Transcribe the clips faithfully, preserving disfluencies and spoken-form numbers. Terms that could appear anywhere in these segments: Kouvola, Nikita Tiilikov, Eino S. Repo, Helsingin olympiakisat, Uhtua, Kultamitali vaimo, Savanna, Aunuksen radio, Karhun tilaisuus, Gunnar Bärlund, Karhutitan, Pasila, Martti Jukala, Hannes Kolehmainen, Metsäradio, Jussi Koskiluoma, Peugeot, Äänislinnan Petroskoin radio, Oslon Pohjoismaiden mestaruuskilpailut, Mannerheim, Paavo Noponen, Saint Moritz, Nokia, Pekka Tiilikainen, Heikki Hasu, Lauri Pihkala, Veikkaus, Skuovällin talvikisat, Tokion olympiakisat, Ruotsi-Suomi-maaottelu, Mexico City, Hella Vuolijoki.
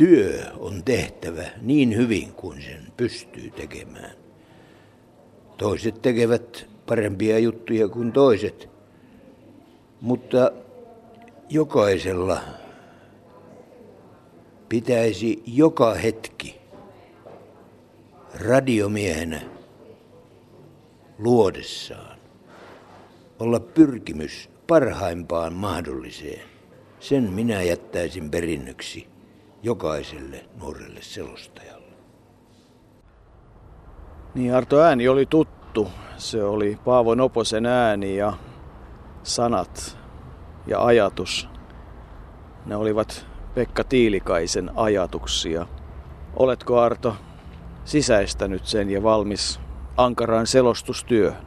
työ on tehtävä niin hyvin kuin sen pystyy tekemään. Toiset tekevät parempia juttuja kuin toiset, mutta jokaisella pitäisi joka hetki radiomiehenä luodessaan olla pyrkimys parhaimpaan mahdolliseen. Sen minä jättäisin perinnöksi jokaiselle nuorelle selostajalle. Niin, Arto, ääni oli tuttu. Se oli Paavo Noposen ääni ja sanat ja ajatus. Ne olivat Pekka Tiilikaisen ajatuksia. Oletko, Arto, sisäistänyt sen ja valmis ankaraan selostustyöhön?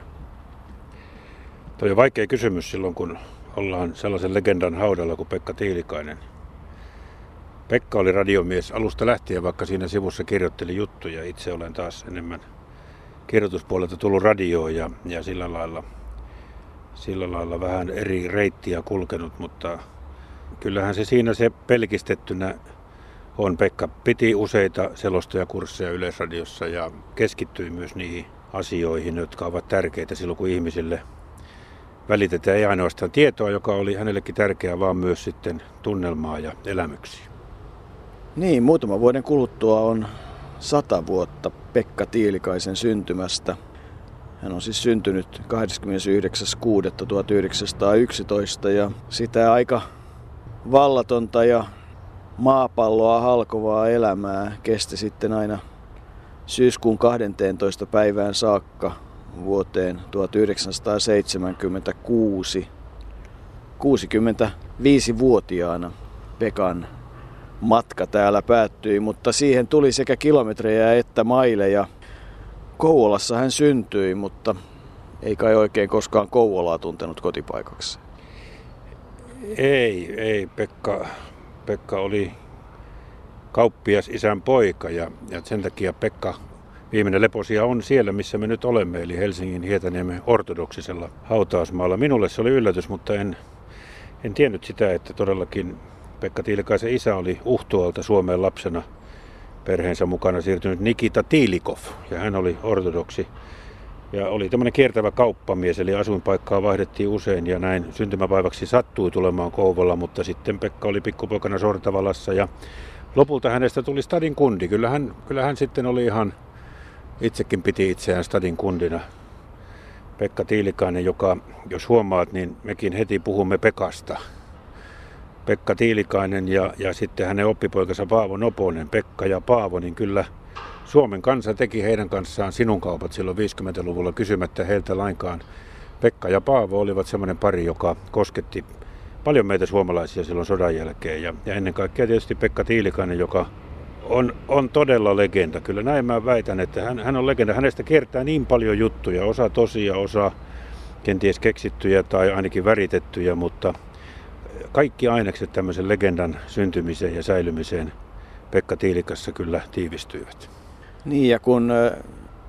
Tuo on vaikea kysymys silloin, kun ollaan sellaisen legendan haudalla kuin Pekka Tiilikainen. Pekka oli radiomies alusta lähtien, vaikka siinä sivussa kirjoitteli juttuja. Itse olen taas enemmän kirjoituspuolelta tullut radioon ja, ja sillä lailla, sillä lailla vähän eri reittiä kulkenut, mutta kyllähän se siinä se pelkistettynä on. Pekka piti useita selostajakursseja Yleisradiossa ja keskittyi myös niihin asioihin, jotka ovat tärkeitä silloin, kun ihmisille välitetään ei ainoastaan tietoa, joka oli hänellekin tärkeää, vaan myös sitten tunnelmaa ja elämyksiä. Niin, muutama vuoden kuluttua on sata vuotta Pekka Tiilikaisen syntymästä. Hän on siis syntynyt kahdeskymmenesyhdeksäs kuudetta tuhatyhdeksänsataayksitoista ja sitä aika vallatonta ja maapalloa halkovaa elämää kesti sitten aina syyskuun kahdenteentoista päivään saakka vuoteen tuhatyhdeksänsataaseitsemänkymmentäkuusi. kuusikymmentäviisivuotiaana Pekan matka täällä päättyi, mutta siihen tuli sekä kilometrejä että maileja. Kouvolassa hän syntyi, mutta ei kai oikein koskaan Kouvolaa tuntenut kotipaikaksi. Ei, ei. Pekka, Pekka oli kauppias isän poika ja, ja sen takia Pekka viimeinen leposija on siellä, missä me nyt olemme, eli Helsingin Hietaniemen ortodoksisella hautausmaalla. Minulle se oli yllätys, mutta en, en tiennyt sitä, että todellakin Pekka Tiilikaisen isä oli Uhtualta Suomeen lapsena perheensä mukana siirtynyt Nikita Tiilikov, ja hän oli ortodoksi. Ja oli tämmöinen kiertävä kauppamies, eli asuinpaikkaa vaihdettiin usein, ja näin syntymäpäiväksi sattui tulemaan Kouvola, mutta sitten Pekka oli pikkupoikana Sortavalassa, ja lopulta hänestä tuli stadin kundi. Kyllähän, kyllähän sitten oli ihan... Itsekin piti itseään stadin kundina. Pekka Tiilikainen, joka, jos huomaat, niin mekin heti puhumme Pekasta. Pekka Tiilikainen ja, ja sitten hänen oppipoikansa Paavo Noponen, Pekka ja Paavo, niin kyllä Suomen kansa teki heidän kanssaan sinun kaupat silloin viisikymmentäluvulla kysymättä heiltä lainkaan. Pekka ja Paavo olivat semmoinen pari, joka kosketti paljon meitä suomalaisia silloin sodan jälkeen. Ja, ja ennen kaikkea tietysti Pekka Tiilikainen, joka... On, on todella legenda. Kyllä näin mä väitän, että hän, hän on legenda. Hänestä kiertää niin paljon juttuja, osa tosia, osa kenties keksittyjä tai ainakin väritettyjä, mutta kaikki ainekset tämmöisen legendan syntymiseen ja säilymiseen Pekka Tiilikassa kyllä tiivistyivät. Niin, ja kun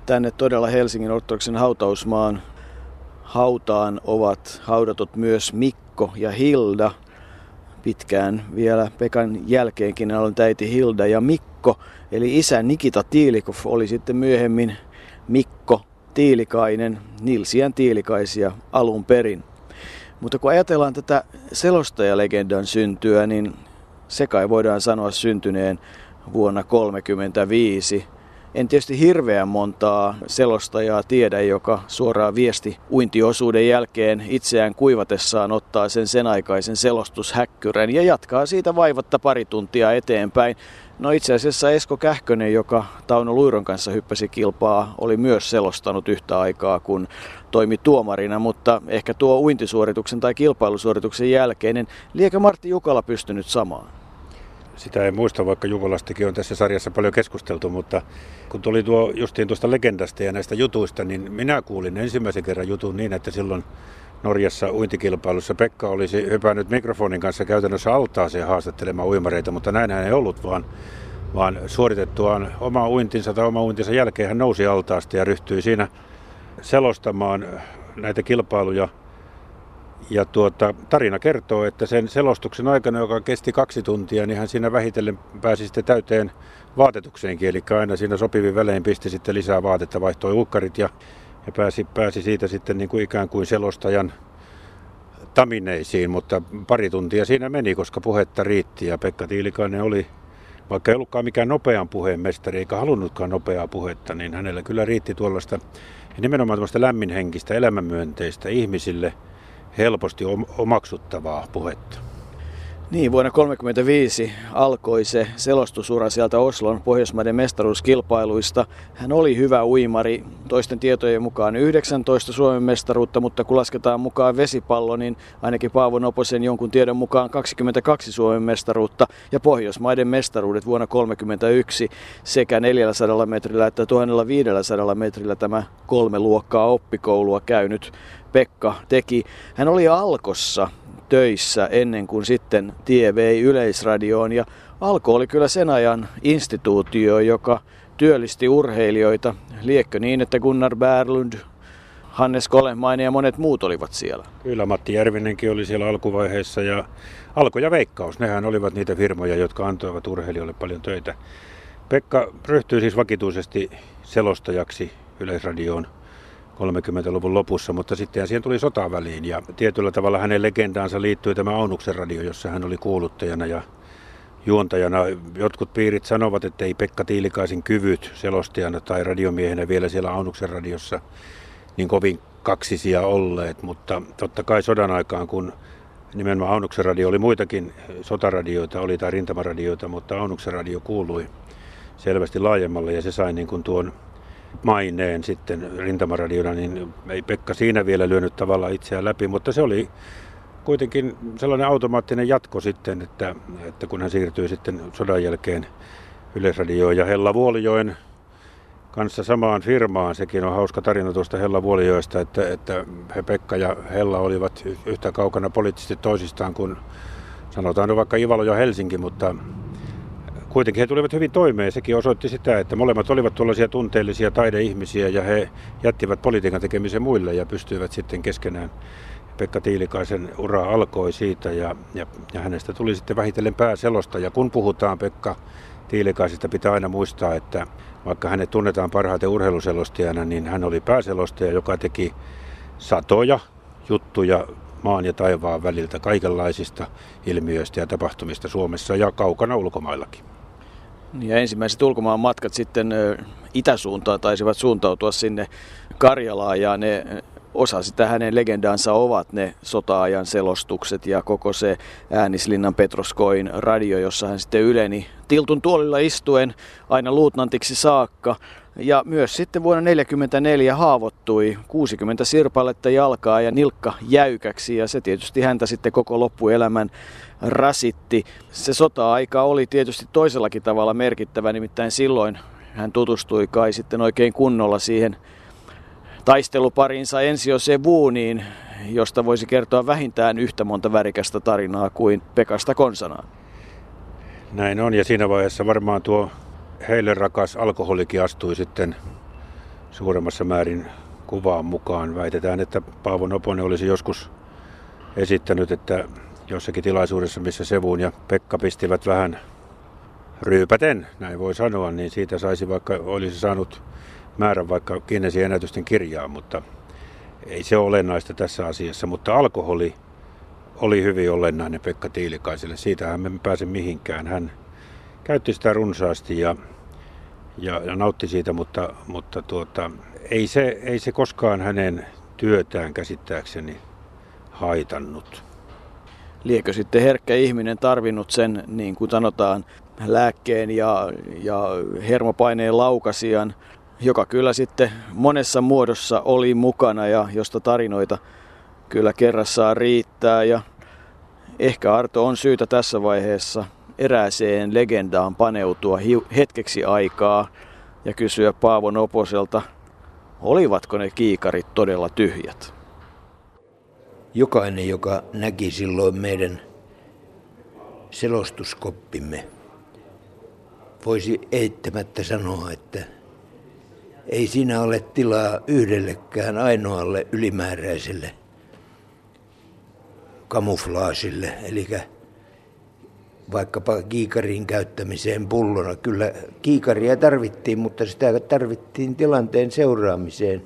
tänne todella Helsingin ortodoksen hautausmaan hautaan ovat haudatut myös Mikko ja Hilda, pitkään vielä Pekan jälkeenkin hän oli äiti Hilda ja Mikko, eli isä Nikita Tiilikov oli sitten myöhemmin Mikko Tiilikainen, Nilsiän Tiilikaisia alun perin. Mutta kun ajatellaan tätä selostajalegendan syntyä, niin se kai voidaan sanoa syntyneen vuonna tuhatyhdeksänsataakolmekymmentäviisi. En tietysti hirveän montaa selostajaa tiedä, joka suoraan viesti uintiosuuden jälkeen itseään kuivatessaan ottaa sen sen aikaisen selostushäkkyrän ja jatkaa siitä vaivatta pari tuntia eteenpäin. No itse asiassa Esko Kähkönen, joka Tauno Luiron kanssa hyppäsi kilpaa, oli myös selostanut yhtä aikaa kun toimi tuomarina, mutta ehkä tuo uintisuorituksen tai kilpailusuorituksen jälkeinen liekö Martti Jukala pystynyt samaan? Sitä ei muista, vaikka Jukolastakin on tässä sarjassa paljon keskusteltu, mutta kun tuli tuo justiin tuosta legendasta ja näistä jutuista, niin minä kuulin ensimmäisen kerran jutun niin, että silloin Norjassa uintikilpailussa Pekka olisi hypännyt mikrofonin kanssa käytännössä altaaseen haastattelemaan uimareita, mutta näinhän ei ollut, vaan, vaan suoritettuaan oma uintinsa tai oma uintinsa jälkeen hän nousi altaasta ja ryhtyi siinä selostamaan näitä kilpailuja Ja tuota, tarina kertoo, että sen selostuksen aikana, joka kesti kaksi tuntia, niin hän siinä vähitellen pääsi sitten täyteen vaatetukseenkin. Eli aina siinä sopivin välein pisti sitten lisää vaatetta, vaihtoi ulkkarit ja, ja pääsi, pääsi siitä sitten niin kuin ikään kuin selostajan tamineisiin. Mutta pari tuntia siinä meni, koska puhetta riitti ja Pekka Tiilikainen oli, vaikka ei ollutkaan mikään nopean puheen mestari eikä halunnutkaan nopeaa puhetta, niin hänellä kyllä riitti tuollaista nimenomaan tämmöistä lämminhenkistä, elämänmyönteistä ihmisille helposti omaksuttavaa puhetta. Niin, vuonna tuhatyhdeksänsataakolmekymmentäviisi alkoi se selostusura sieltä Oslon Pohjoismaiden mestaruuskilpailuista. Hän oli hyvä uimari, toisten tietojen mukaan yhdeksäntoista Suomen mestaruutta, mutta kun lasketaan mukaan vesipallo, niin ainakin Paavo Noposen jonkun tiedon mukaan kaksikymmentäkaksi Suomen mestaruutta ja Pohjoismaiden mestaruudet vuonna tuhatyhdeksänsataakolmekymmentäyksi sekä neljäsataa metrillä että tuhatviisisataa metrillä tämä kolme luokkaa oppikoulua käynyt Pekka teki. Hän oli Alkossa töissä ennen kuin sitten tie vei Yleisradioon, ja Alko oli kyllä sen ajan instituutio, joka työllisti urheilijoita. Liekkö niin, että Gunnar Bärlund, Hannes Kolehmainen ja monet muut olivat siellä? Kyllä, Matti Järvinenkin oli siellä alkuvaiheessa, ja Alko ja Veikkaus, nehän olivat niitä firmoja, jotka antoivat urheilijoille paljon töitä. Pekka ryhtyi siis vakituisesti selostajaksi Yleisradioon kolmekymmentäluvun lopussa, mutta sitten siihen tuli sota väliin ja tietyllä tavalla hänen legendaansa liittyy tämä Aunuksen radio, jossa hän oli kuuluttajana ja juontajana. Jotkut piirit sanovat, että ei Pekka Tiilikaisen kyvyt selostajana tai radiomiehenä vielä siellä Aunuksen radiossa niin kovin kaksisia olleet, mutta totta kai sodan aikaan, kun nimenomaan Aunuksen radio oli muitakin sotaradioita, oli tai rintamaradioita, mutta Aunuksen radio kuului selvästi laajemmalle ja se sai niin kuin tuon maineen sitten rintamaradiona, niin ei Pekka siinä vielä lyönyt tavallaan itseään läpi, mutta se oli kuitenkin sellainen automaattinen jatko sitten, että, että kun hän siirtyi sitten sodan jälkeen Yleisradioon ja Hella Vuolijoen kanssa samaan firmaan, sekin on hauska tarina tuosta Hella Vuolijoesta, että, että he Pekka ja Hella olivat yhtä kaukana poliittisesti toisistaan kuin sanotaan vaikka Ivalo ja Helsinki, mutta kuitenkin he tulivat hyvin toimeen. Sekin osoitti sitä, että molemmat olivat tuollaisia tunteellisia taideihmisiä ja he jättivät politiikan tekemisen muille ja pystyivät sitten keskenään. Pekka Tiilikaisen ura alkoi siitä ja, ja, ja hänestä tuli sitten vähitellen pääselosta. Ja kun puhutaan Pekka Tiilikaisesta, pitää aina muistaa, että vaikka hänet tunnetaan parhaiten urheiluselostajana, niin hän oli pääselostaja, joka teki satoja juttuja maan ja taivaan väliltä kaikenlaisista ilmiöistä ja tapahtumista Suomessa ja kaukana ulkomaillakin. Ja ensimmäiset ulkomaan matkat sitten itäsuuntaan taisivat suuntautua sinne Karjalaan ja ne osa sitä hänen legendaansa ovat ne sota-ajan selostukset ja koko se Äänislinnan Petroskoin radio, jossa hän sitten yleni tiltun tuolilla istuen aina luutnantiksi saakka. Ja myös sitten vuonna tuhatyhdeksänsataaneljäkymmentäneljä haavoittui kuusikymmentä sirpaletta jalkaa ja nilkka jäykäksi ja se tietysti häntä sitten koko loppuelämän rasitti. Se sota-aika oli tietysti toisellakin tavalla merkittävä, nimittäin silloin hän tutustui kai sitten oikein kunnolla siihen taisteluparinsa Ensio Sebuuniin, josta voisi kertoa vähintään yhtä monta värikästä tarinaa kuin Pekasta konsanaan. Näin on ja siinä vaiheessa varmaan tuo heille rakas alkoholikin astui sitten suuremmassa määrin kuvaan mukaan. Väitetään, että Paavo Noponen olisi joskus esittänyt, että jossakin tilaisuudessa, missä Sevuun ja Pekka pistivät vähän ryypäten, näin voi sanoa, niin siitä saisi vaikka, olisi saanut määrän vaikka Guinnessin ennätysten kirjaan, mutta ei se ole olennaista tässä asiassa. Mutta alkoholi oli hyvin olennainen Pekka Tiilikaiselle. Siitähän me pääse mihinkään. Hän käytti sitä runsaasti ja, ja, ja nautti siitä, mutta, mutta tuota, ei, se, ei se koskaan hänen työtään käsittääkseni haitannut. Liekö sitten herkkä ihminen tarvinnut sen, niin kuin sanotaan, lääkkeen ja, ja hermopaineen laukasijan, joka kyllä sitten monessa muodossa oli mukana ja josta tarinoita kyllä kerrassaan riittää. Ja ehkä Arto on syytä tässä vaiheessa erääseen legendaan paneutua hetkeksi aikaa ja kysyä Paavo Noposelta, olivatko ne kiikarit todella tyhjät? Jokainen, joka näki silloin meidän selostuskoppimme, voisi eittämättä sanoa, että ei siinä ole tilaa yhdellekään ainoalle ylimääräiselle kamuflaasille, eli vaikkapa kiikarin käyttämiseen pullona. Kyllä kiikaria tarvittiin, mutta sitä tarvittiin tilanteen seuraamiseen.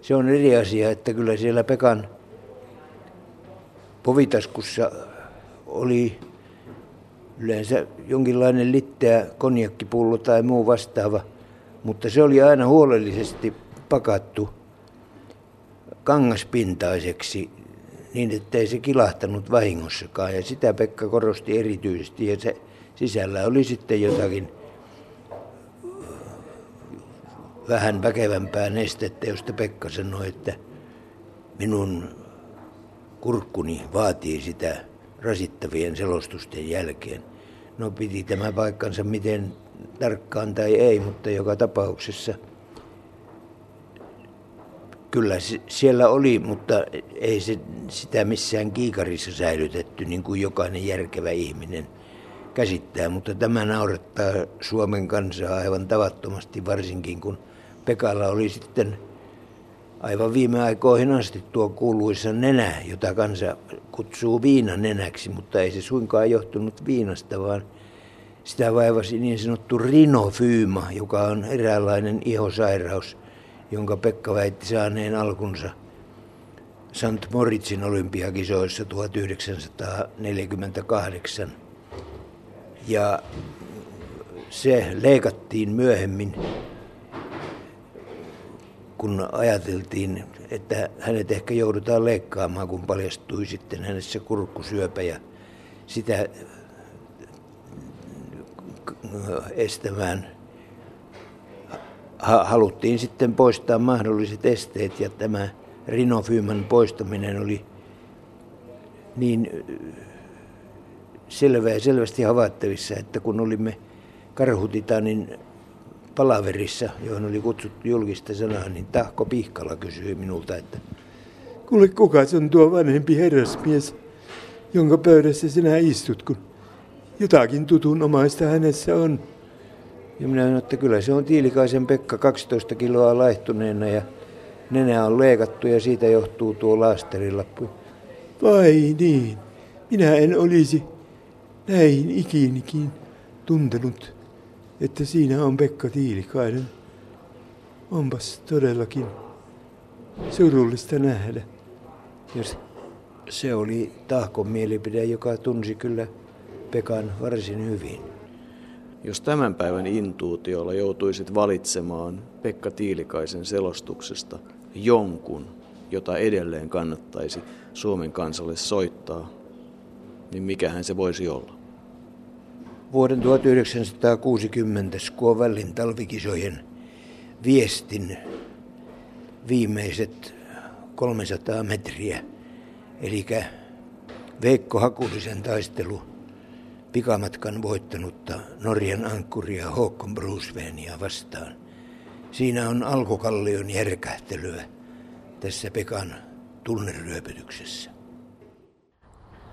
Se on eri asia, että kyllä siellä Pekan povitaskussa oli yleensä jonkinlainen litteä konjakkipullo tai muu vastaava, mutta se oli aina huolellisesti pakattu kangaspintaiseksi niin, ettei se kilahtanut vahingossakaan. Ja sitä Pekka korosti erityisesti, ja se sisällä oli sitten jotakin vähän väkevämpää nestettä, josta Pekka sanoi, että minun kurkkuni vaatii sitä rasittavien selostusten jälkeen. No, piti tämä paikkansa miten tarkkaan tai ei, mutta joka tapauksessa kyllä siellä oli, mutta ei se, sitä missään kiikarissa säilytetty, niin kuin jokainen järkevä ihminen käsittää. Mutta tämä naurattaa Suomen kansaa aivan tavattomasti, varsinkin kun Pekalla oli sitten aivan viime aikoihin asti tuo kuuluisa nenä, jota kansa kutsuu viinanenäksi, mutta ei se suinkaan johtunut viinasta, vaan sitä vaivasi niin sanottu rinofyyma, joka on eräänlainen ihosairaus, jonka Pekka väitti saaneen alkunsa Saint Moritzin olympiakisoissa tuhatyhdeksänsataaneljäkymmentäkahdeksan. Ja se leikattiin myöhemmin, kun ajateltiin, että hänet ehkä joudutaan leikkaamaan, kun paljastui sitten hänessä kurkkusyöpä, ja sitä estämään haluttiin sitten poistaa mahdolliset esteet, ja tämä rinofyyman poistaminen oli niin selvä ja selvästi havaittavissa, että kun olimme Karhutitanin palaverissa, johon oli kutsuttu julkista sanaa, niin Tahko Pihkala kysyi minulta, että kuule, kuka on tuo vanhempi herrasmies, jonka pöydässä sinä istut, kun jotakin tutunomaista hänessä on? Ja minä sanoin, että kyllä se on Tiilikaisen Pekka, kaksitoista kiloa laihtuneena, ja nenä on leikattu, ja siitä johtuu tuo laasterilappu. Vai niin, minä en olisi näin ikinikin tuntenut, että siinä on Pekka Tiilikainen. Onpas todellakin surullista nähdä. Ja se oli Tahkon mielipide, joka tunsi kyllä Pekan varsin hyvin. Jos tämän päivän intuutiolla joutuisit valitsemaan Pekka Tiilikaisen selostuksesta jonkun, jota edelleen kannattaisi Suomen kansalle soittaa, niin mikähän se voisi olla? Vuoden tuhatyhdeksänsataakuusikymmentä Skuovällin talvikisojen viestin viimeiset kolmesataa metriä, eli Veikko Hakulisen taistelu pikamatkan voittanutta Norjan ankkuria Håkon Bruusveenia vastaan. Siinä on alkukallion järkähtelyä tässä Pekan tunneryöpytyksessä.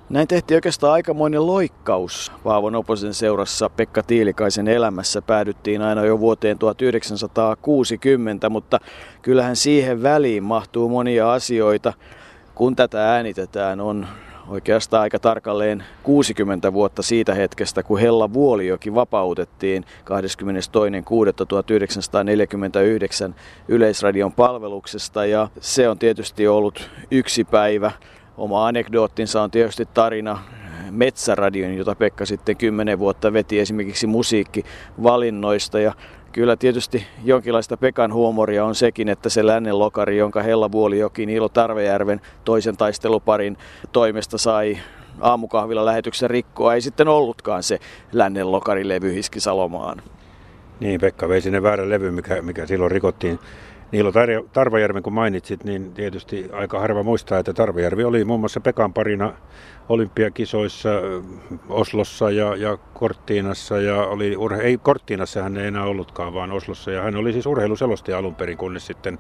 Näin tehtiin oikeastaan aikamoinen loikkaus Paavo Noposen seurassa Pekka Tiilikaisen elämässä. Päädyttiin aina jo vuoteen tuhatyhdeksänsataakuusikymmentä, mutta kyllähän siihen väliin mahtuu monia asioita. Kun tätä äänitetään, on oikeastaan aika tarkalleen kuusikymmentä vuotta siitä hetkestä, kun Hella Vuolijoki vapautettiin kahdeskymmenestoinen kuudetta tuhatyhdeksänsataaneljäkymmentäyhdeksän Yleisradion palveluksesta, ja se on tietysti ollut yksi päivä. Oma anekdoottinsa on tietysti tarina Metsäradion, jota Pekka sitten kymmenen vuotta veti esimerkiksi musiikkivalinnoista, ja kyllä tietysti jonkinlaista Pekan huumoria on sekin, että se Lännen lokari, jonka Hella Vuolijoki Niilo Tarvajärven toisen taisteluparin toimesta sai aamukahvilla lähetyksessä rikkoa, ei sitten ollutkaan se Lännen lokari -levy Hiski Salomaan. Niin, Pekka vei sinne väärän levy, mikä, mikä silloin rikottiin. Niilo Tarvajärven, kun mainitsit, niin tietysti aika harva muistaa, että Tarvajärvi oli muun muassa Pekan parina olympiakisoissa Oslossa ja, ja Korttiinassa. Ja oli urhe- ei Korttiinassa hän ei enää ollutkaan, vaan Oslossa. Ja hän oli siis urheiluselostaja alun perin, kunnes sitten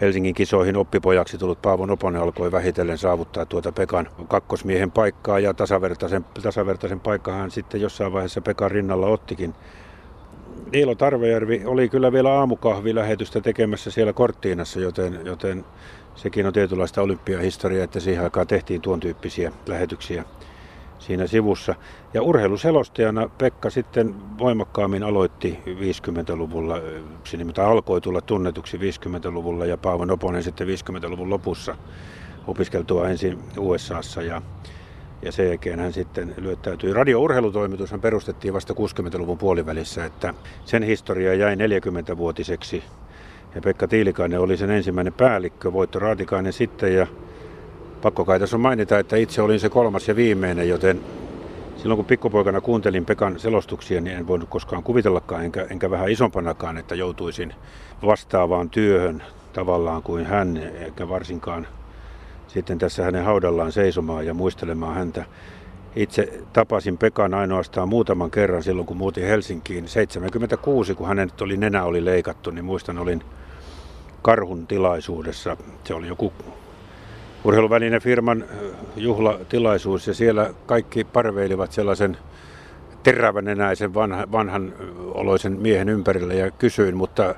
Helsingin kisoihin oppipojaksi tullut Paavo Noponen alkoi vähitellen saavuttaa tuota Pekan kakkosmiehen paikkaa. Ja tasavertaisen, tasavertaisen paikkahan sitten jossain vaiheessa Pekan rinnalla ottikin. Niilo Tarvajärvi oli kyllä vielä aamukahvilähetystä tekemässä siellä Korttiinassa, joten, joten Sekin on tietynlaista olympiahistoriaa, että siihen aikaan tehtiin tuon tyyppisiä lähetyksiä siinä sivussa. Ja urheiluselostajana Pekka sitten voimakkaammin aloitti viisikymmentäluvulla, tai alkoi tulla tunnetuksi viisikymmentäluvulla, ja Paavo Noponen sitten viisikymmentäluvun lopussa opiskeltua ensin U S A:ssa ja Ja sen jälkeen hän sitten lyöttäytyi. Radio-urheilutoimitus hän perustettiin vasta kuusikymmentäluvun puolivälissä, että sen historia jäi neljäkymmenvuotiseksi. Ja Pekka Tiilikainen oli sen ensimmäinen päällikkö, Voitto Raatikainen sitten. Ja pakko kai tässä on mainita, että itse olin se kolmas ja viimeinen, joten silloin kun pikkupoikana kuuntelin Pekan selostuksia, niin en voinut koskaan kuvitellakaan, enkä, enkä vähän isompanakaan, että joutuisin vastaavaan työhön tavallaan kuin hän, eikä varsinkaan sitten tässä hänen haudallaan seisomaan ja muistelemaan häntä. Itse tapasin Pekan ainoastaan muutaman kerran silloin, kun muutin Helsinkiin. seitsemänkymmentäkuusi, kun hänen oli, nenä oli leikattu, niin muistan, olin Karhun tilaisuudessa. Se oli joku urheiluvälinefirman juhlatilaisuus, ja siellä kaikki parveilivat sellaisen terävänenäisen vanha, vanhan oloisen miehen ympärillä, ja kysyin, mutta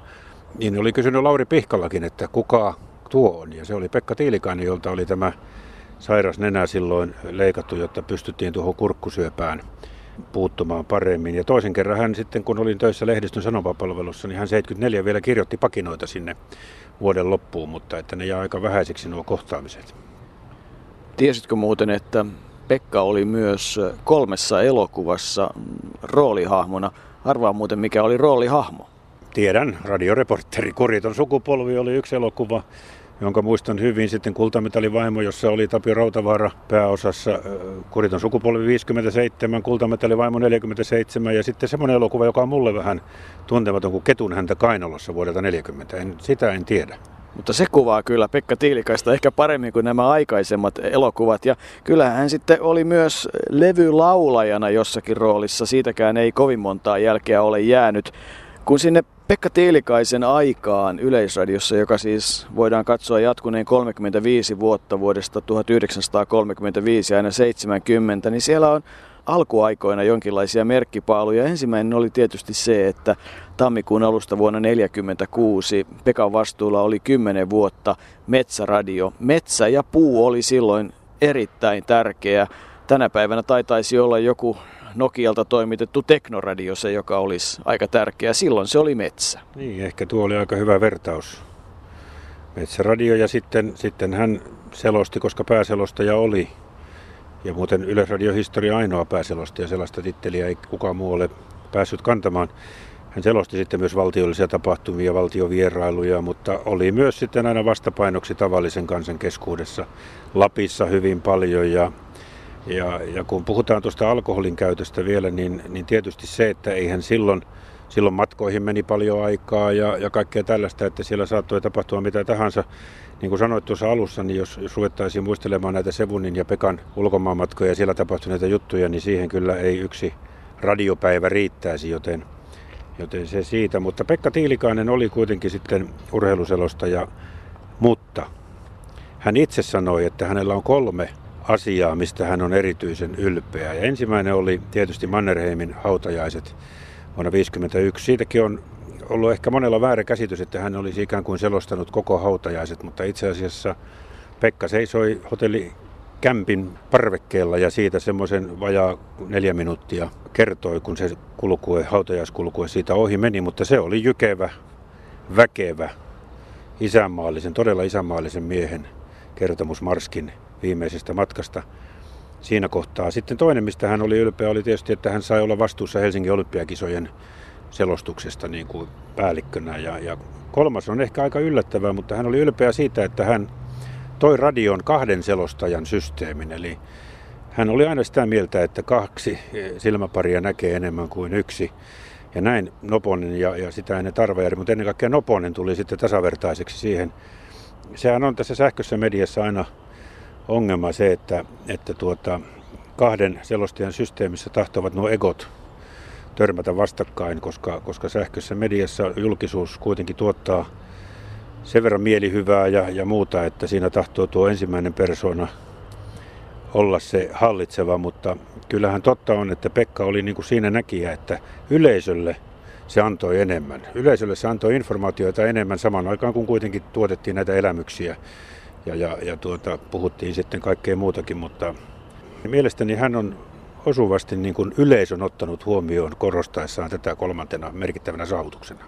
niin oli kysynyt Lauri Pihkalakin, että kuka tuo on. Ja se oli Pekka Tiilikainen, jolta oli tämä sairas nenä silloin leikattu, jotta pystyttiin tuohon kurkkusyöpään puuttumaan paremmin. Ja toisen kerran hän sitten, kun olin töissä lehdistön sanomapalvelussa, niin hän seitsemänkymmentäneljä vielä kirjoitti pakinoita sinne vuoden loppuun, mutta että ne jää aika vähäisiksi nuo kohtaamiset. Tiesitkö muuten, että Pekka oli myös kolmessa elokuvassa roolihahmona? Arvaa muuten, mikä oli roolihahmo. Tiedän, radioreportteri. Kuriton sukupolvi oli yksi elokuva, jonka muistan hyvin. Sitten Kultamitali vaimo, jossa oli Tapio Rautavaara pääosassa. Kuriton sukupolvi viisikymmentäseitsemän, Kultamitali vaimo neljäkymmentäseitsemän. Ja sitten semmoinen elokuva, joka on mulle vähän tuntematon kuin Ketun häntä kainalossa vuodelta neljäkymmentä. En, sitä en tiedä. Mutta se kuvaa kyllä Pekka Tiilikaista ehkä paremmin kuin nämä aikaisemmat elokuvat. Ja kyllähän hän sitten oli myös levylaulajana jossakin roolissa. Siitäkään ei kovin montaa jälkeä ole jäänyt. Kun sinne Pekka Tiilikaisen aikaan Yleisradiossa, joka siis voidaan katsoa jatkuneen kolmekymmentäviisi vuotta vuodesta tuhatyhdeksänsataakolmekymmentäviisi aina seitsemänkymmentä, niin siellä on alkuaikoina jonkinlaisia merkkipaaluja. Ensimmäinen oli tietysti se, että tammikuun alusta vuonna tuhatyhdeksänsataaneljäkymmentäkuusi Pekan vastuulla oli kymmenen vuotta Metsäradio. Metsä ja puu oli silloin erittäin tärkeä. Tänä päivänä taitaisi olla joku Nokialta toimitettu teknoradio se, joka olisi aika tärkeä. Silloin se oli metsä. Niin, ehkä tuo oli aika hyvä vertaus. Metsäradio, ja sitten, sitten hän selosti, koska pääselostaja oli. Ja muuten Yleisradiohistoria ainoa pääselostaja, sellaista titteliä ei kukaan muu ole päässyt kantamaan. Hän selosti sitten myös valtiollisia tapahtumia, valtiovierailuja, mutta oli myös sitten aina vastapainoksi tavallisen kansan keskuudessa. Lapissa hyvin paljon, ja Ja, ja kun puhutaan tuosta alkoholin käytöstä vielä, niin, niin tietysti se, että eihän silloin, silloin matkoihin meni paljon aikaa ja, ja kaikkea tällaista, että siellä saattoi tapahtua mitä tahansa. Niin kuin sanoit tuossa alussa, niin jos, jos ruvettaisiin muistelemaan näitä Sevunin ja Pekan ulkomaanmatkoja ja siellä tapahtuneita juttuja, niin siihen kyllä ei yksi radiopäivä riittäisi, joten, joten se siitä. Mutta Pekka Tiilikainen oli kuitenkin sitten urheiluselostaja, mutta hän itse sanoi, että hänellä on kolme asiaa, mistä hän on erityisen ylpeä. Ja ensimmäinen oli tietysti Mannerheimin hautajaiset vuonna tuhatyhdeksänsataaviisikymmentäyksi. Siitäkin on ollut ehkä monella väärä käsitys, että hän olisi ikään kuin selostanut koko hautajaiset, mutta itse asiassa Pekka seisoi hotellikämpin parvekkeella ja siitä semmoisen vajaa neljä minuuttia kertoi, kun se kulkue, hautajaiskulkue siitä ohi meni, mutta se oli jykevä, väkevä, isänmaallisen, todella isänmaallisen miehen kertomus Marskin viimeisestä matkasta siinä kohtaa. Sitten toinen, mistä hän oli ylpeä, oli tietysti, että hän sai olla vastuussa Helsingin olympiakisojen selostuksesta niin kuin päällikkönä. Ja, ja kolmas on ehkä aika yllättävää, mutta hän oli ylpeä siitä, että hän toi radion kahden selostajan systeemin. Eli hän oli aina sitä mieltä, että kaksi silmäparia näkee enemmän kuin yksi. Ja näin Noponen ja, ja sitä ennen Tarvajärvi, mutta ennen kaikkea Noponen tuli sitten tasavertaiseksi siihen. Sehän on tässä sähköisessä mediassa aina ongelma se, että, että tuota, kahden selostajan systeemissä tahtovat nuo egot törmätä vastakkain, koska, koska sähköisessä mediassa julkisuus kuitenkin tuottaa sen verran mielihyvää ja, ja muuta, että siinä tahtoo tuo ensimmäinen persoona olla se hallitseva, mutta kyllähän totta on, että Pekka oli niin kuin siinä näkijä, että yleisölle se antoi enemmän. Yleisölle se antoi informaatioita enemmän samaan aikaan, kun kuitenkin tuotettiin näitä elämyksiä ja, ja, ja tuota, puhuttiin sitten kaikkea muutakin, mutta mielestäni hän on osuvasti niin kuin yleisön ottanut huomioon korostaessaan tätä kolmantena merkittävänä saavutuksena.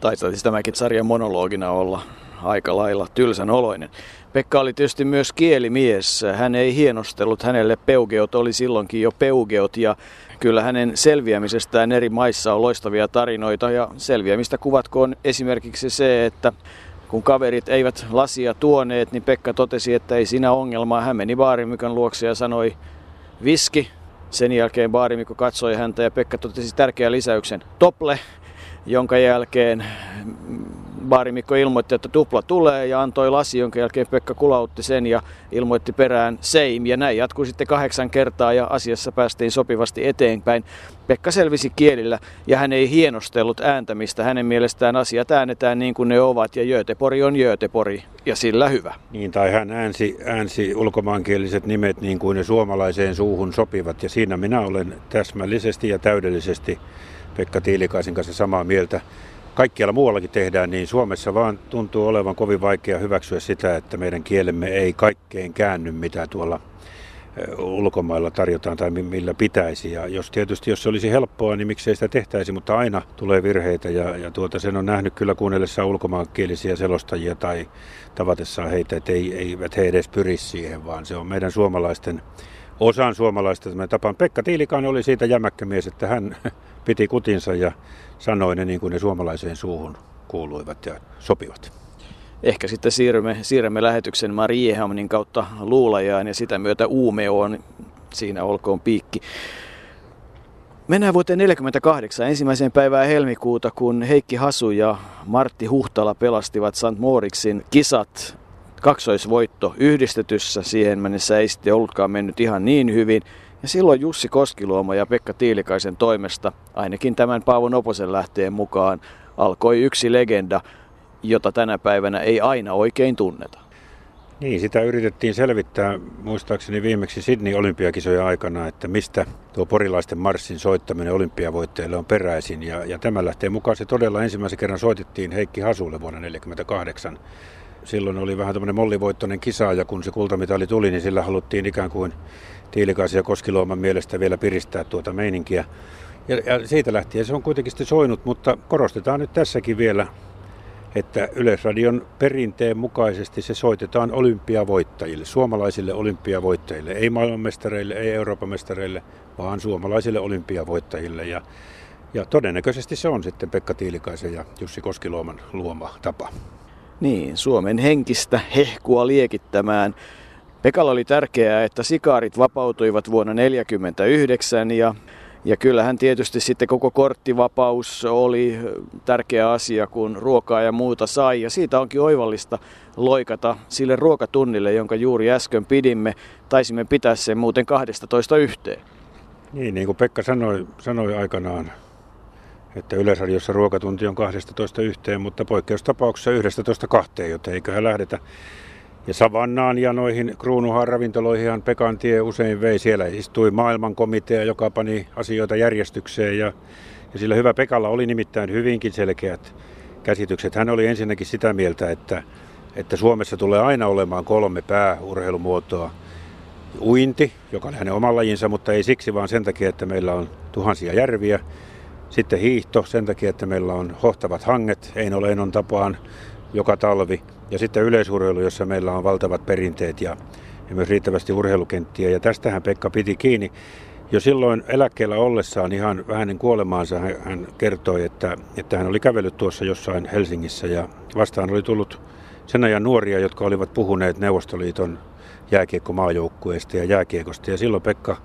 Taitaisi tämäkin sarjan monologina olla aika lailla tylsän oloinen. Pekka oli tietysti myös kielimies. Hän ei hienostellut. Hänelle peugeot oli silloinkin jo peugeot ja kyllä hänen selviämisestään eri maissa on loistavia tarinoita ja selviämistä kuvatkoon esimerkiksi se, että kun kaverit eivät lasia tuoneet, niin Pekka totesi, että ei siinä ongelmaa. Hän meni baarimykön luokse ja sanoi viski. Sen jälkeen baarimykö katsoi häntä ja Pekka totesi tärkeän lisäyksen tople, jonka jälkeen baarimikko ilmoitti, että tupla tulee ja antoi lasi, jonka jälkeen Pekka kulautti sen ja ilmoitti perään same. Ja näin jatkui sitten kahdeksan kertaa ja asiassa päästiin sopivasti eteenpäin. Pekka selvisi kielillä ja hän ei hienostellut ääntämistä. Hänen mielestään asiat äänetään niin kuin ne ovat ja Jötepori on Jötepori ja sillä hyvä. Niin, tai hän äänsi, äänsi ulkomaankieliset nimet niin kuin ne suomalaiseen suuhun sopivat ja siinä minä olen täsmällisesti ja täydellisesti Pekka Tiilikaisen kanssa samaa mieltä. Kaikkialla muuallakin tehdään, niin Suomessa vaan tuntuu olevan kovin vaikea hyväksyä sitä, että meidän kielemme ei kaikkeen käänny, mitä tuolla ulkomailla tarjotaan tai millä pitäisi. Ja jos tietysti, jos se olisi helppoa, niin miksei sitä tehtäisi, mutta aina tulee virheitä. Ja, ja tuota, sen on nähnyt kyllä kuunnellessaan ulkomaankielisiä selostajia tai tavatessaan heitä, että ei, eivät he edes pyri siihen, vaan se on meidän suomalaisten Osaan suomalaista tämän tapaan. Pekka Tiilikainen oli siitä jämäkkä mies, että hän piti kutinsa ja sanoi ne niin kuin ne suomalaiseen suuhun kuuluivat ja sopivat. Ehkä sitten siirrymme, siirrymme lähetyksen Mariehamnin kautta Luulajaan ja sitä myötä Uumeoon. Siinä olkoon piikki. Mennään vuoteen tuhatyhdeksänsataaneljäkymmentäkahdeksan ensimmäiseen päivään helmikuuta, kun Heikki Hasu ja Martti Huhtala pelastivat Saint Moritzin kisat. Kaksoisvoitto yhdistetyssä, siihen mennessä ei sitten ollutkaan mennyt ihan niin hyvin. Ja silloin Jussi Koskiluoma ja Pekka Tiilikaisen toimesta, ainakin tämän Paavo Noposen lähteen mukaan, alkoi yksi legenda, jota tänä päivänä ei aina oikein tunneta. Niin, sitä yritettiin selvittää muistaakseni viimeksi Sydney olympiakisojen aikana, että mistä tuo porilaisten marssin soittaminen olympiavoitteille on peräisin. Ja, ja tämän lähteen mukaan se todella ensimmäisen kerran soitettiin Heikki Hasulle vuonna tuhatyhdeksänsataaneljäkymmentäkahdeksan. Silloin oli vähän tämmöinen mollivoittoinen kisa ja kun se kultamitali tuli, niin sillä haluttiin ikään kuin Tiilikaisen ja Koskiluoman mielestä vielä piristää tuota meininkiä. Ja, ja siitä lähtien se on kuitenkin sitten soinut, mutta korostetaan nyt tässäkin vielä, että Yleisradion perinteen mukaisesti se soitetaan olympiavoittajille, suomalaisille olympiavoittajille, ei maailmanmestareille, ei Euroopan mestareille, vaan suomalaisille olympiavoittajille. Ja, ja todennäköisesti se on sitten Pekka Tiilikaisen ja Jussi Koskiluoman luoma tapa. Niin, Suomen henkistä hehkua liekittämään. Pekalla oli tärkeää, että sikaarit vapautuivat vuonna tuhatyhdeksänsataaneljäkymmentäyhdeksän ja, ja kyllähän tietysti sitten koko korttivapaus oli tärkeä asia, kun ruokaa ja muuta sai. Ja siitä onkin oivallista loikata sille ruokatunnille, jonka juuri äsken pidimme. Taisimme pitää sen muuten kahdestatoista yhteen. Niin, niin kuin Pekka sanoi, sanoi aikanaan, että Yleisradiossa ruokatunti on kahdestatoista yhteen, mutta poikkeustapauksessa yhdestätoista kahteen, joten eiköhän lähdetä. Ja Savannaan ja noihin Kruunuhaan ravintoloihin Pekan tie usein vei. Siellä istui maailmankomitea, joka pani asioita järjestykseen ja, ja sillä hyvä Pekalla oli nimittäin hyvinkin selkeät käsitykset. Hän oli ensinnäkin sitä mieltä, että, että Suomessa tulee aina olemaan kolme pääurheilumuotoa. Uinti, joka on hänen oman lajinsa, mutta ei siksi, vaan sen takia, että meillä on tuhansia järviä. Sitten hiihto sen takia, että meillä on hohtavat hanget, Eino Leinon tapaan joka talvi. Ja sitten yleisurheilu, jossa meillä on valtavat perinteet ja, ja myös riittävästi urheilukenttiä. Ja tästähän Pekka piti kiinni. Jo silloin eläkkeellä ollessaan ihan vähän kuolemaansa hän, hän kertoi, että, että hän oli kävellyt tuossa jossain Helsingissä. Ja vastaan oli tullut sen ajan nuoria, jotka olivat puhuneet Neuvostoliiton jääkiekkomaajoukkueesta ja jääkiekosta. Ja silloin Pekka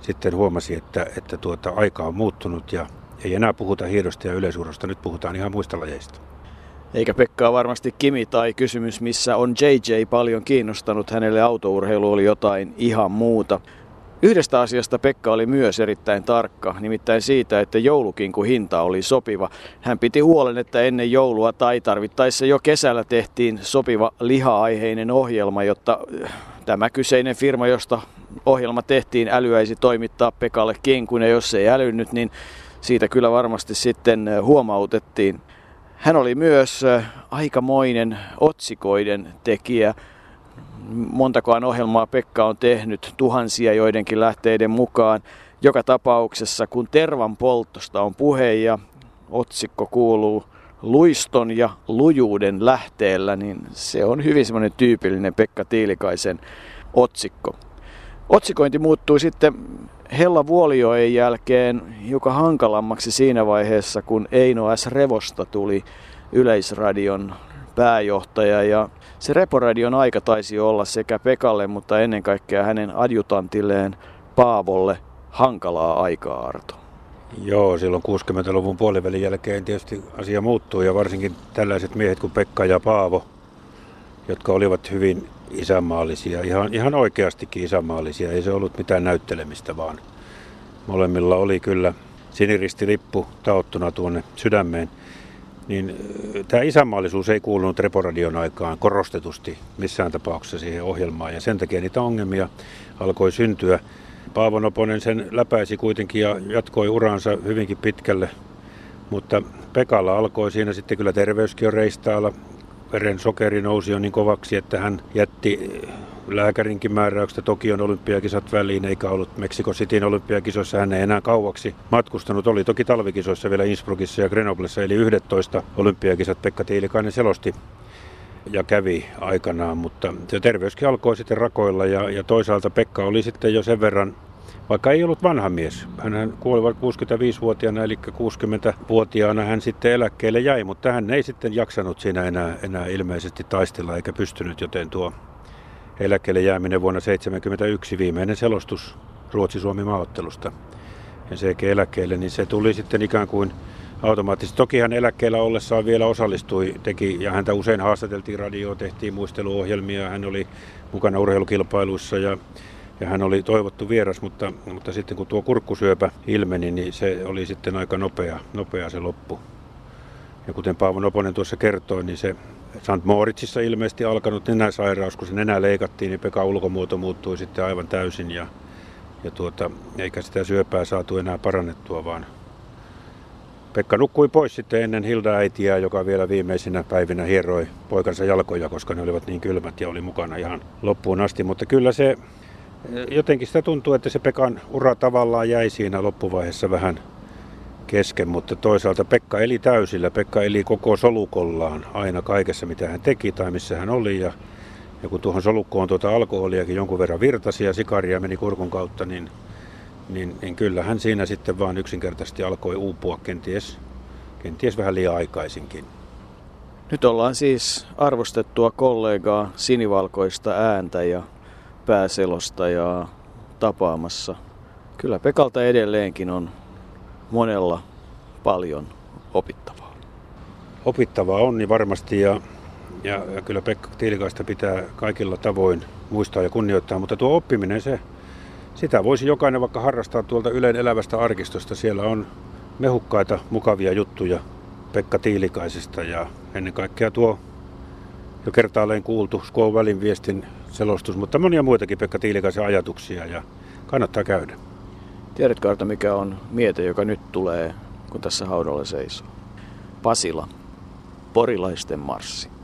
sitten huomasi, että, että tuota, aika on muuttunut ja ei enää puhuta hiidosta ja yleisurheilusta, nyt puhutaan ihan muista lajeista. Eikä Pekkaa varmasti kimi tai kysymys, missä on J J paljon kiinnostanut. Hänelle autourheilu oli jotain ihan muuta. Yhdestä asiasta Pekka oli myös erittäin tarkka, nimittäin siitä, että joulukinkun hinta oli sopiva. Hän piti huolen, että ennen joulua tai tarvittaessa jo kesällä tehtiin sopiva liha-aiheinen ohjelma, jotta tämä kyseinen firma, josta ohjelma tehtiin, älyäisi toimittaa Pekalle kinkun ja jos ei älynnyt, niin siitä kyllä varmasti sitten huomautettiin. Hän oli myös aikamoinen otsikoiden tekijä. montakohan ohjelmaa Pekka on tehnyt, tuhansia joidenkin lähteiden mukaan. Joka tapauksessa, kun tervan polttosta on puhe ja otsikko kuuluu luiston ja lujuuden lähteellä, niin se on hyvin semmoinen tyypillinen Pekka Tiilikaisen otsikko. Otsikointi muuttui sitten Hella Vuolijoen jälkeen hiukan hankalammaksi siinä vaiheessa, kun Eino S. Revosta tuli Yleisradion pääjohtaja, ja se Reporadion aika taisi olla sekä Pekalle, mutta ennen kaikkea hänen adjutantilleen Paavolle hankalaa aikaa, Arto. Joo, silloin kuusikymmentäluvun puolivälin jälkeen tietysti asia muuttuu, ja varsinkin tällaiset miehet kuin Pekka ja Paavo, jotka olivat hyvin isänmaallisia, ihan, ihan oikeastikin isänmaallisia, ei se ollut mitään näyttelemistä, vaan molemmilla oli kyllä siniristilippu taottuna tuonne sydämeen. Niin tämä isänmaallisuus ei kuulunut Reporadion aikaan korostetusti missään tapauksessa siihen ohjelmaan, ja sen takia niitä ongelmia alkoi syntyä. Paavo Noponen sen läpäisi kuitenkin ja jatkoi uransa hyvinkin pitkälle, mutta Pekalla alkoi siinä sitten kyllä terveyskin jo reistailla. Veren sokeri nousi jo niin kovaksi, että hän jätti lääkärinkin määräyksestä Tokion olympiakisat väliin, eikä ollut Mexico Cityn olympiakisoissa. Hän ei enää kauaksi matkustanut, oli toki talvikisoissa vielä Innsbruckissa ja Grenoblessa, eli yksitoista olympiakisat Pekka Tiilikainen selosti ja kävi aikanaan, mutta se terveyskin alkoi sitten rakoilla, ja, ja toisaalta Pekka oli sitten jo sen verran, vaikka ei ollut vanha mies, hän kuoli kuusikymmentäviisivuotiaana, eli kuusikymmentävuotiaana hän sitten eläkkeelle jäi, mutta hän ei sitten jaksanut siinä enää, enää ilmeisesti taistella eikä pystynyt, joten tuo eläkkeelle jääminen vuonna seitsemänkymmentäyksi, viimeinen selostus Ruotsi-Suomi-maaottelusta M C G-eläkkeelle, niin se tuli sitten ikään kuin automaattisesti. Toki hän eläkkeellä ollessaan vielä osallistui, teki, ja häntä usein haastateltiin radioon, tehtiin muisteluohjelmia, hän oli mukana urheilukilpailuissa ja, ja hän oli toivottu vieras, mutta, mutta sitten kun tuo kurkkusyöpä ilmeni, niin se oli sitten aika nopea, nopea se loppu. Ja kuten Paavo Noponen tuossa kertoi, niin se Saint Moritzissa ilmeisesti alkanut nenäsairaus, kun se nenä leikattiin, niin Pekan ulkomuoto muuttui sitten aivan täysin, ja, ja tuota, eikä sitä syöpää saatu enää parannettua, vaan Pekka nukkui pois sitten ennen Hilda-äitiä, joka vielä viimeisinä päivinä hieroi poikansa jalkoja, koska ne olivat niin kylmät, ja oli mukana ihan loppuun asti. Mutta kyllä se jotenkin sitä tuntuu, että se Pekan ura tavallaan jäi siinä loppuvaiheessa vähän kesken, mutta toisaalta Pekka eli täysillä. Pekka eli koko solukollaan aina kaikessa, mitä hän teki tai missä hän oli. Ja, ja kun tuohon solukkoon tuota alkoholiakin jonkun verran virtasi ja sikaria meni kurkun kautta, niin Niin, niin kyllähän siinä sitten vaan yksinkertaisesti alkoi uupua, kenties, kenties vähän liian aikaisinkin. Nyt ollaan siis arvostettua kollegaa, sinivalkoista ääntä ja pääselostajaa tapaamassa. Kyllä Pekalta edelleenkin on monella paljon opittavaa. Opittavaa on niin varmasti, ja, ja, ja kyllä Pekka Tiilikaista pitää kaikilla tavoin muistaa ja kunnioittaa, mutta tuo oppiminen se... Sitä voisi jokainen vaikka harrastaa tuolta Ylen elävästä arkistosta. Siellä on mehukkaita, mukavia juttuja Pekka Tiilikaisesta, ja ennen kaikkea tuo jo kertaalleen kuultu Skuovälin viestin selostus, mutta monia muitakin Pekka Tiilikaisen ajatuksia, ja kannattaa käydä. Tiedätkö, Arto, mikä on miete, joka nyt tulee, kun tässä haudalla seisoo? Pasila, porilaisten marssi.